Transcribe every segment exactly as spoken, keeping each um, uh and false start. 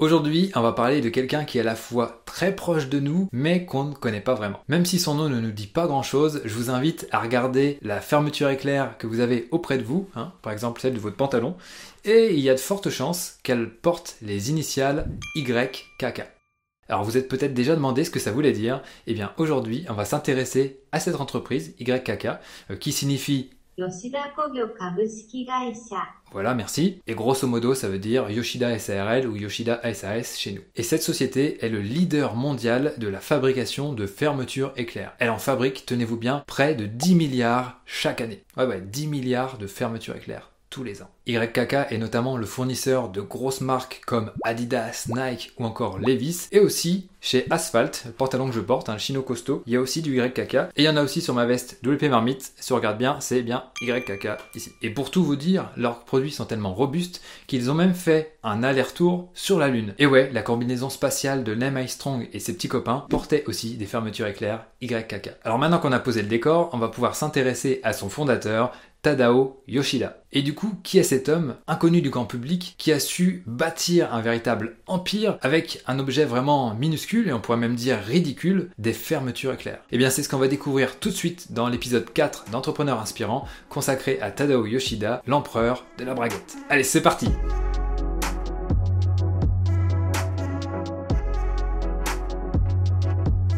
Aujourd'hui, on va parler de quelqu'un qui est à la fois très proche de nous, mais qu'on ne connaît pas vraiment. Même si son nom ne nous dit pas grand-chose, je vous invite à regarder la fermeture éclair que vous avez auprès de vous, hein, par exemple celle de votre pantalon, et il y a de fortes chances qu'elle porte les initiales Y K K. Alors vous êtes peut-être déjà demandé ce que ça voulait dire. Eh bien aujourd'hui, on va s'intéresser à cette entreprise, Y K K, euh, qui signifie Yoshida Kogyo Kabushiki Gaisha. Voilà, merci. Et grosso modo, ça veut dire Yoshida S A R L ou Yoshida S A S chez nous. Et cette société est le leader mondial de la fabrication de fermetures éclair. Elle en fabrique, tenez-vous bien, près de dix milliards chaque année. Ouais, ouais, dix milliards de fermetures éclair tous les ans. Y K K est notamment le fournisseur de grosses marques comme Adidas, Nike ou encore Levi's, et aussi chez Asphalt, le pantalon que je porte, un hein, chino costaud, il y a aussi du Y K K, et il y en a aussi sur ma veste W P Marmite, si on regarde bien, c'est bien Y K K ici. Et pour tout vous dire, leurs produits sont tellement robustes qu'ils ont même fait un aller-retour sur la Lune. Et ouais, la combinaison spatiale de Neil Armstrong et ses petits copains portaient aussi des fermetures éclair Y K K. Alors maintenant qu'on a posé le décor, on va pouvoir s'intéresser à son fondateur, Tadahiro Yoshida. Et du coup, qui est cet homme inconnu du grand public qui a su bâtir un véritable empire avec un objet vraiment minuscule et on pourrait même dire ridicule, des fermetures éclairs? Et bien c'est ce qu'on va découvrir tout de suite dans l'épisode quatre d'Entrepreneurs Inspirants consacré à Tadahiro Yoshida, l'empereur de la braguette. Allez, c'est parti!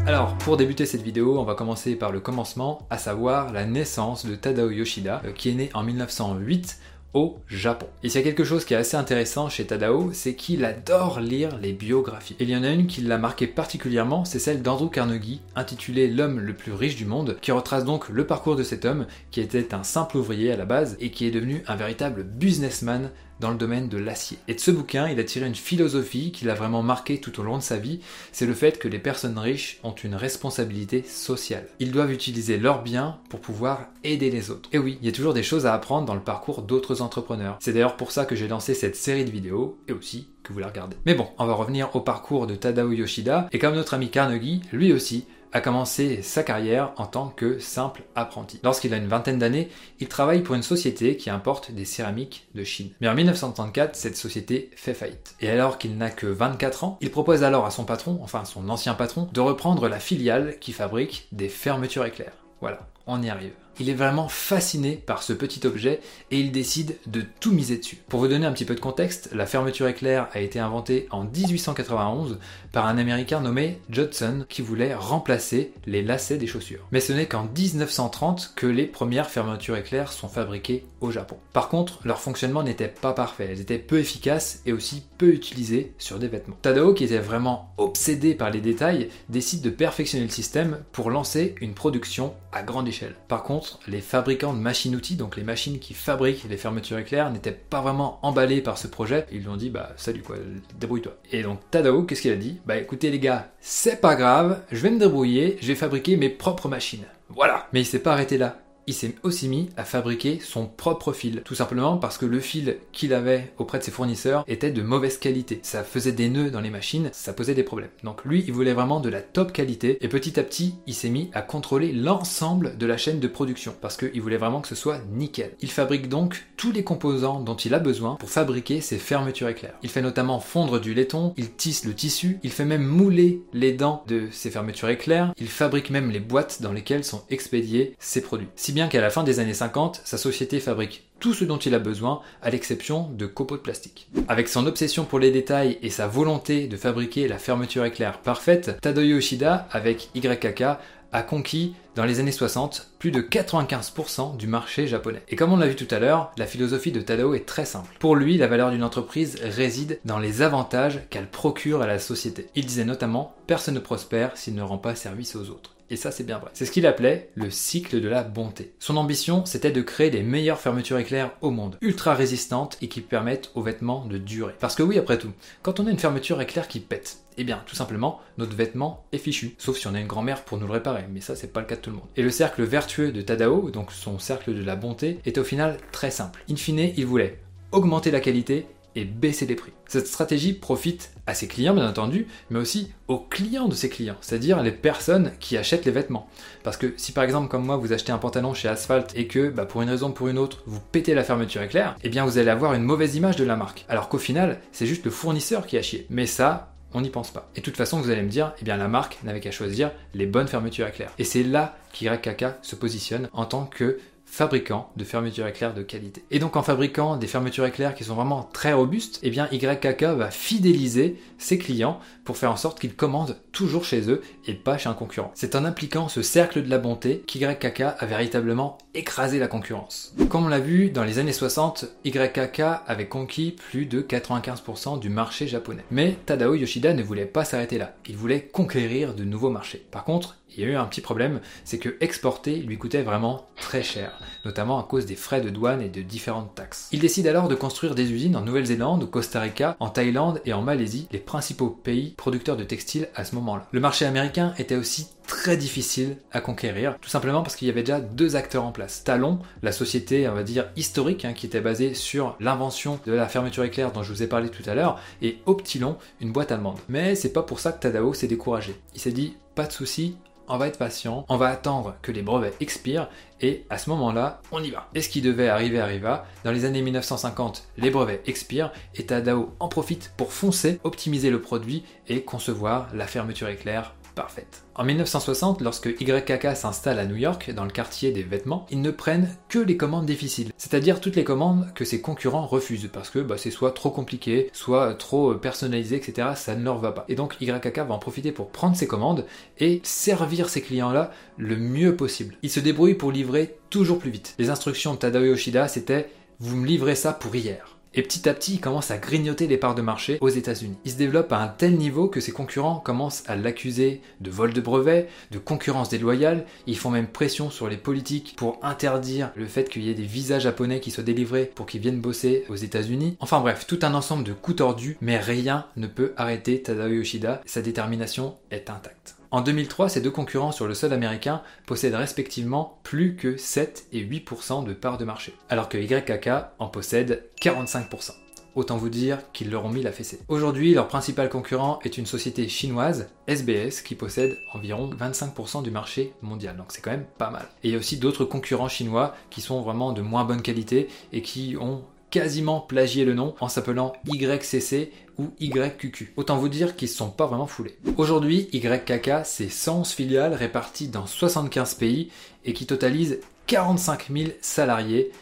Alors, pour débuter cette vidéo, on va commencer par le commencement, à savoir la naissance de Tadahiro Yoshida, qui est né en mille neuf cent huit au Japon. Et s'il y a quelque chose qui est assez intéressant chez Tadahiro, c'est qu'il adore lire les biographies. Et il y en a une qui l'a marqué particulièrement, c'est celle d'Andrew Carnegie, intitulée L'homme le plus riche du monde, qui retrace donc le parcours de cet homme, qui était un simple ouvrier à la base, et qui est devenu un véritable businessman dans le domaine de l'acier. Et de ce bouquin, il a tiré une philosophie qui l'a vraiment marqué tout au long de sa vie, c'est le fait que les personnes riches ont une responsabilité sociale. Ils doivent utiliser leurs biens pour pouvoir aider les autres. Et oui, il y a toujours des choses à apprendre dans le parcours d'autres entrepreneurs. C'est d'ailleurs pour ça que j'ai lancé cette série de vidéos, et aussi que vous la regardez. Mais bon, on va revenir au parcours de Tadahiro Yoshida, et comme notre ami Carnegie, lui aussi, a commencé sa carrière en tant que simple apprenti. Lorsqu'il a une vingtaine d'années, il travaille pour une société qui importe des céramiques de Chine. Mais en mille neuf cent trente-quatre, cette société fait faillite. Et alors qu'il n'a que vingt-quatre ans, il propose alors à son patron, enfin son ancien patron, de reprendre la filiale qui fabrique des fermetures éclairs. Voilà, on y arrive. Il est vraiment fasciné par ce petit objet et il décide de tout miser dessus. Pour vous donner un petit peu de contexte, la fermeture éclair a été inventée en dix-huit cent quatre-vingt-onze par un Américain nommé Judson qui voulait remplacer les lacets des chaussures. Mais ce n'est qu'en dix-neuf cent trente que les premières fermetures éclairs sont fabriquées au Japon. Par contre, leur fonctionnement n'était pas parfait, elles étaient peu efficaces et aussi peu utilisées sur des vêtements. Tadahiro, qui était vraiment obsédé par les détails, décide de perfectionner le système pour lancer une production à grande échelle. Par contre, les fabricants de machines-outils, donc les machines qui fabriquent les fermetures éclairs, n'étaient pas vraiment emballés par ce projet. Ils lui ont dit, bah salut quoi, débrouille-toi. Et donc Tadahiro, qu'est-ce qu'il a dit? Bah écoutez les gars, c'est pas grave, je vais me débrouiller, je vais fabriquer mes propres machines. Voilà. Mais il s'est pas arrêté là. Il s'est aussi mis à fabriquer son propre fil, tout simplement parce que le fil qu'il avait auprès de ses fournisseurs était de mauvaise qualité. Ça faisait des nœuds dans les machines, ça posait des problèmes. Donc lui, il voulait vraiment de la top qualité et petit à petit, il s'est mis à contrôler l'ensemble de la chaîne de production parce qu'il voulait vraiment que ce soit nickel. Il fabrique donc tous les composants dont il a besoin pour fabriquer ses fermetures éclairs. Il fait notamment fondre du laiton, il tisse le tissu, il fait même mouler les dents de ses fermetures éclairs, il fabrique même les boîtes dans lesquelles sont expédiés ses produits. Si bien qu'à la fin des années cinquante, sa société fabrique tout ce dont il a besoin, à l'exception de copeaux de plastique. Avec son obsession pour les détails et sa volonté de fabriquer la fermeture éclair parfaite, Tadahiro Yoshida, avec Y K K, a conquis, dans les années soixante, plus de quatre-vingt-quinze pour cent du marché japonais. Et comme on l'a vu tout à l'heure, la philosophie de Tadahiro est très simple. Pour lui, la valeur d'une entreprise réside dans les avantages qu'elle procure à la société. Il disait notamment « Personne ne prospère s'il ne rend pas service aux autres ». Et ça, c'est bien vrai. C'est ce qu'il appelait le cycle de la bonté. Son ambition, c'était de créer les meilleures fermetures éclairs au monde, ultra résistantes et qui permettent aux vêtements de durer. Parce que oui, après tout, quand on a une fermeture éclair qui pète, eh bien, tout simplement, notre vêtement est fichu. Sauf si on a une grand-mère pour nous le réparer, mais ça, c'est pas le cas de tout le monde. Et le cercle vertueux de Tadahiro, donc son cercle de la bonté, est au final très simple. In fine, il voulait augmenter la qualité et baisser les prix. Cette stratégie profite à ses clients bien entendu, mais aussi aux clients de ses clients, c'est-à-dire les personnes qui achètent les vêtements. Parce que si par exemple comme moi vous achetez un pantalon chez Asphalt et que bah, pour une raison ou pour une autre vous pétez la fermeture éclair, eh bien vous allez avoir une mauvaise image de la marque. Alors qu'au final c'est juste le fournisseur qui a chié. Mais ça, on n'y pense pas. Et de toute façon vous allez me dire, eh bien la marque n'avait qu'à choisir les bonnes fermetures éclair. Et c'est là qu'Y K K se positionne en tant que fabricant de fermetures éclairs de qualité. Et donc en fabriquant des fermetures éclairs qui sont vraiment très robustes, eh bien Y K K va fidéliser ses clients pour faire en sorte qu'ils commandent toujours chez eux et pas chez un concurrent. C'est en appliquant ce cercle de la bonté qu'Y K K a véritablement écrasé la concurrence. Comme on l'a vu, dans les années soixante, Y K K avait conquis plus de quatre-vingt-quinze pour cent du marché japonais. Mais Tadao Yoshida ne voulait pas s'arrêter là. Il voulait conquérir de nouveaux marchés. Par contre, il y a eu un petit problème, c'est que exporter lui coûtait vraiment très cher, notamment à cause des frais de douane et de différentes taxes. Il décide alors de construire des usines en Nouvelle-Zélande, au Costa Rica, en Thaïlande et en Malaisie, les principaux pays producteurs de textiles à ce moment-là. Le marché américain était aussi très difficile à conquérir, tout simplement parce qu'il y avait déjà deux acteurs en place. Talon, la société, on va dire, historique, hein, qui était basée sur l'invention de la fermeture éclair dont je vous ai parlé tout à l'heure, et Optilon, une boîte allemande. Mais c'est pas pour ça que Tadao s'est découragé. Il s'est dit, pas de soucis, on va être patient, on va attendre que les brevets expirent et à ce moment-là, on y va. Et ce qui devait arriver arriva. Dans les années mille neuf cent cinquante, les brevets expirent et Tadao en profite pour foncer, optimiser le produit et concevoir la fermeture éclair parfaite. En mille neuf cent soixante, lorsque Y K K s'installe à New York, dans le quartier des vêtements, ils ne prennent que les commandes difficiles, c'est-à-dire toutes les commandes que ses concurrents refusent, parce que bah, c'est soit trop compliqué, soit trop personnalisé, et cetera, ça ne leur va pas. Et donc Y K K va en profiter pour prendre ses commandes et servir ces clients-là le mieux possible. Ils se débrouillent pour livrer toujours plus vite. Les instructions de Tadao Yoshida, c'était « vous me livrez ça pour hier ». Et petit à petit, il commence à grignoter les parts de marché aux États-Unis. Il se développe à un tel niveau que ses concurrents commencent à l'accuser de vol de brevets, de concurrence déloyale. Ils font même pression sur les politiques pour interdire le fait qu'il y ait des visas japonais qui soient délivrés pour qu'ils viennent bosser aux États-Unis. Enfin bref, tout un ensemble de coups tordus, mais rien ne peut arrêter Tadao Yoshida. Sa détermination est intacte. En deux mille trois, ces deux concurrents sur le sol américain possèdent respectivement plus que sept et huit pour cent de parts de marché, alors que Y K K en possède quarante-cinq pour cent. Autant vous dire qu'ils leur ont mis la fessée. Aujourd'hui, leur principal concurrent est une société chinoise, S B S, qui possède environ vingt-cinq pour cent du marché mondial, donc c'est quand même pas mal. Et il y a aussi d'autres concurrents chinois qui sont vraiment de moins bonne qualité et qui ont quasiment plagié le nom en s'appelant Y C C ou Y Q Q. Autant vous dire qu'ils ne sont pas vraiment foulés. Aujourd'hui, Y K K, c'est cent onze filiales réparties dans soixante-quinze pays et qui totalisent quarante-cinq mille salariés.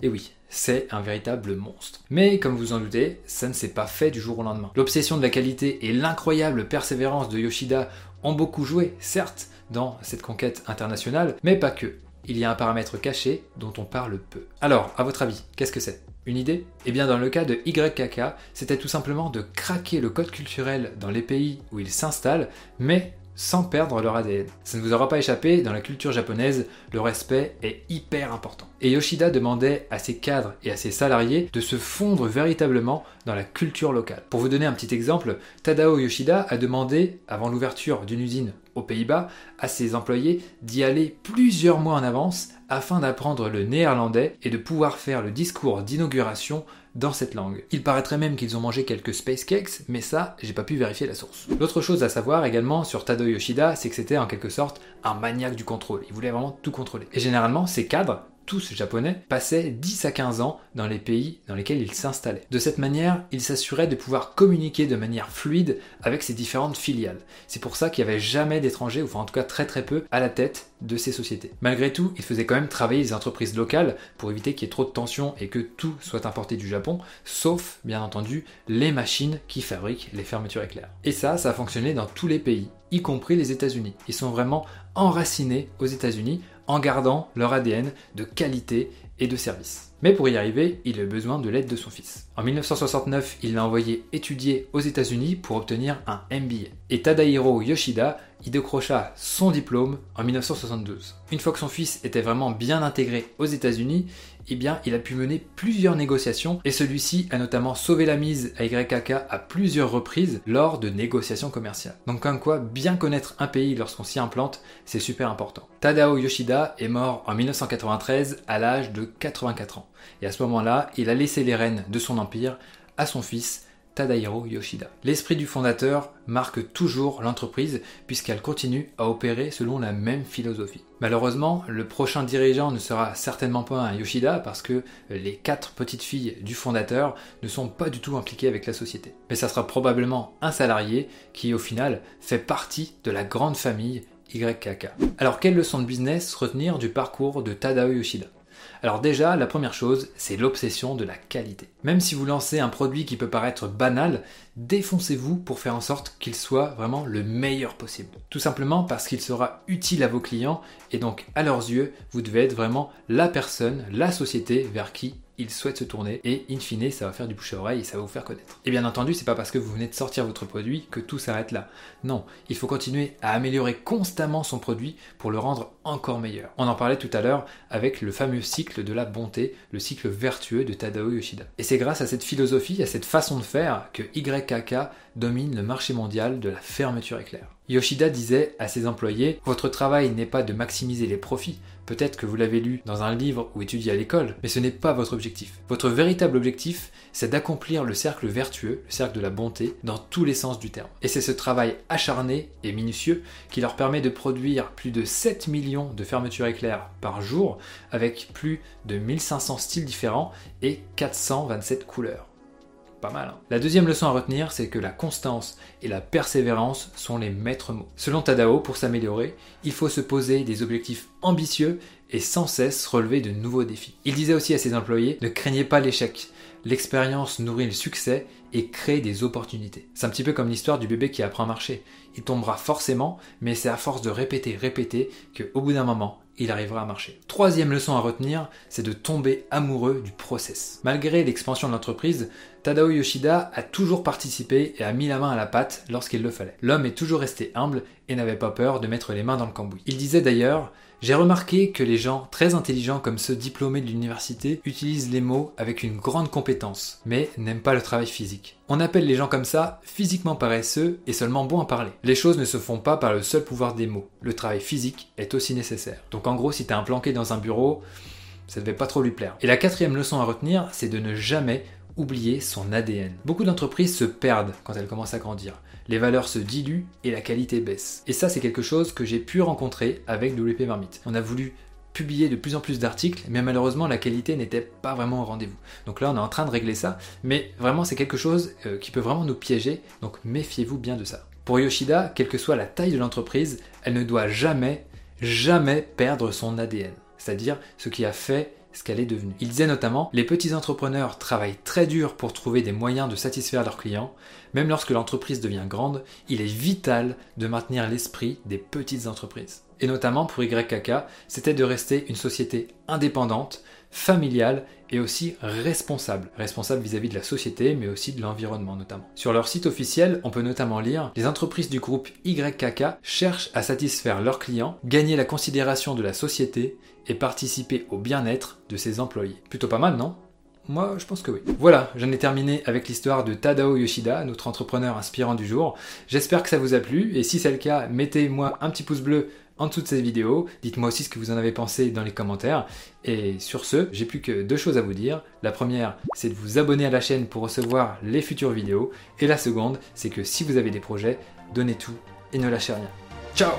Et oui, c'est un véritable monstre. Mais comme vous en doutez, ça ne s'est pas fait du jour au lendemain. L'obsession de la qualité et l'incroyable persévérance de Yoshida ont beaucoup joué, certes, dans cette conquête internationale, mais pas que. Il y a un paramètre caché dont on parle peu. Alors, à votre avis, qu'est-ce que c'est ? Une idée ? Eh bien dans le cas de Y K K, c'était tout simplement de craquer le code culturel dans les pays où ils s'installent, mais sans perdre leur A D N. Ça ne vous aura pas échappé, dans la culture japonaise, le respect est hyper important. Et Yoshida demandait à ses cadres et à ses salariés de se fondre véritablement dans la culture locale. Pour vous donner un petit exemple, Tadao Yoshida a demandé, avant l'ouverture d'une usine aux Pays-Bas, à ses employés d'y aller plusieurs mois en avance afin d'apprendre le néerlandais et de pouvoir faire le discours d'inauguration dans cette langue. Il paraîtrait même qu'ils ont mangé quelques space cakes, mais ça, j'ai pas pu vérifier la source. L'autre chose à savoir également sur Tadao Yoshida, c'est que c'était en quelque sorte un maniaque du contrôle. Il voulait vraiment tout contrôler. Et généralement, ses cadres, tous japonais, passaient dix à quinze ans dans les pays dans lesquels ils s'installaient. De cette manière, ils s'assuraient de pouvoir communiquer de manière fluide avec ces différentes filiales. C'est pour ça qu'il n'y avait jamais d'étrangers, ou enfin en tout cas très très peu, à la tête de ces sociétés. Malgré tout, ils faisaient quand même travailler les entreprises locales pour éviter qu'il y ait trop de tensions et que tout soit importé du Japon, sauf, bien entendu, les machines qui fabriquent les fermetures éclairs. Et ça, ça a fonctionné dans tous les pays, y compris les États-Unis. Ils sont vraiment enracinés aux États-Unis en gardant leur A D N de qualité et de service. Mais pour y arriver, il a besoin de l'aide de son fils. En mille neuf cent soixante-neuf, il l'a envoyé étudier aux États-Unis pour obtenir un M B A. Et Tadahiro Yoshida y décrocha son diplôme en mille neuf cent soixante-douze. Une fois que son fils était vraiment bien intégré aux États-Unis, eh bien, il a pu mener plusieurs négociations et celui-ci a notamment sauvé la mise à Y K K à plusieurs reprises lors de négociations commerciales. Donc comme quoi, bien connaître un pays lorsqu'on s'y implante, c'est super important. Tadao Yoshida est mort en mille neuf cent quatre-vingt-treize à l'âge de quatre-vingt-quatre ans. Et à ce moment-là, il a laissé les rênes de son empire à son fils Tadahiro Yoshida. L'esprit du fondateur marque toujours l'entreprise puisqu'elle continue à opérer selon la même philosophie. Malheureusement, le prochain dirigeant ne sera certainement pas un Yoshida parce que les quatre petites filles du fondateur ne sont pas du tout impliquées avec la société. Mais ça sera probablement un salarié qui au final fait partie de la grande famille Y K K. Alors quelle leçon de business retenir du parcours de Tadahiro Yoshida? Alors déjà, la première chose, c'est l'obsession de la qualité. Même si vous lancez un produit qui peut paraître banal, défoncez-vous pour faire en sorte qu'il soit vraiment le meilleur possible. Tout simplement parce qu'il sera utile à vos clients et donc à leurs yeux, vous devez être vraiment la personne, la société vers qui ils souhaitent se tourner et in fine, ça va faire du bouche à oreille et ça va vous faire connaître. Et bien entendu, c'est pas parce que vous venez de sortir votre produit que tout s'arrête là. Non, il faut continuer à améliorer constamment son produit pour le rendre encore meilleur. On en parlait tout à l'heure avec le fameux cycle de la bonté, le cycle vertueux de Tadahiro Yoshida. Et c'est grâce à cette philosophie, à cette façon de faire que Y K K domine le marché mondial de la fermeture éclair. Yoshida disait à ses employés « Votre travail n'est pas de maximiser les profits, peut-être que vous l'avez lu dans un livre ou étudié à l'école, mais ce n'est pas votre objectif. Votre véritable objectif, c'est d'accomplir le cercle vertueux, le cercle de la bonté, dans tous les sens du terme. » Et c'est ce travail acharné et minutieux qui leur permet de produire plus de sept millions de fermetures éclairs par jour, avec plus de mille cinq cents styles différents et quatre cent vingt-sept couleurs. Pas mal, hein. La deuxième leçon à retenir, c'est que la constance et la persévérance sont les maîtres mots. Selon Tadao, pour s'améliorer, il faut se poser des objectifs ambitieux et sans cesse relever de nouveaux défis. Il disait aussi à ses employés « Ne craignez pas l'échec, l'expérience nourrit le succès et crée des opportunités. » C'est un petit peu comme l'histoire du bébé qui apprend à marcher. Il tombera forcément, mais c'est à force de répéter, répéter, qu'au bout d'un moment, il arrivera à marcher. Troisième leçon à retenir, c'est de tomber amoureux du process. Malgré l'expansion de l'entreprise, Tadahiro Yoshida a toujours participé et a mis la main à la pâte lorsqu'il le fallait. L'homme est toujours resté humble et n'avait pas peur de mettre les mains dans le cambouis. Il disait d'ailleurs « J'ai remarqué que les gens très intelligents comme ceux diplômés de l'université utilisent les mots avec une grande compétence, mais n'aiment pas le travail physique. On appelle les gens comme ça physiquement paresseux et seulement bons à parler. Les choses ne se font pas par le seul pouvoir des mots. Le travail physique est aussi nécessaire. » Donc en gros, si t'es implanqué dans un bureau, ça devait pas trop lui plaire. Et la quatrième leçon à retenir, c'est de ne jamais oublier son A D N. Beaucoup d'entreprises se perdent quand elles commencent à grandir. Les valeurs se diluent et la qualité baisse. Et ça, c'est quelque chose que j'ai pu rencontrer avec W P Marmite. On a voulu publier de plus en plus d'articles, mais malheureusement, la qualité n'était pas vraiment au rendez-vous. Donc là, on est en train de régler ça, mais vraiment, c'est quelque chose qui peut vraiment nous piéger, donc méfiez-vous bien de ça. Pour Yoshida, quelle que soit la taille de l'entreprise, elle ne doit jamais, jamais perdre son A D N, c'est-à-dire ce qui a fait ce qu'elle est devenue. Il disait notamment « Les petits entrepreneurs travaillent très dur pour trouver des moyens de satisfaire leurs clients. Même lorsque l'entreprise devient grande, il est vital de maintenir l'esprit des petites entreprises. » Et notamment pour Y K K, c'était de rester une société indépendante, familiale et aussi responsable. Responsable vis-à-vis de la société, mais aussi de l'environnement notamment. Sur leur site officiel, on peut notamment lire « Les entreprises du groupe Y K K cherchent à satisfaire leurs clients, gagner la considération de la société et participer au bien-être de ses employés. » Plutôt pas mal, non ? Moi, je pense que oui. Voilà, j'en ai terminé avec l'histoire de Tadahiro Yoshida, notre entrepreneur inspirant du jour. J'espère que ça vous a plu, et si c'est le cas, mettez-moi un petit pouce bleu en dessous de cette vidéo, dites-moi aussi ce que vous en avez pensé dans les commentaires. Et sur ce, j'ai plus que deux choses à vous dire. La première, c'est de vous abonner à la chaîne pour recevoir les futures vidéos. Et la seconde, c'est que si vous avez des projets, donnez tout et ne lâchez rien. Ciao!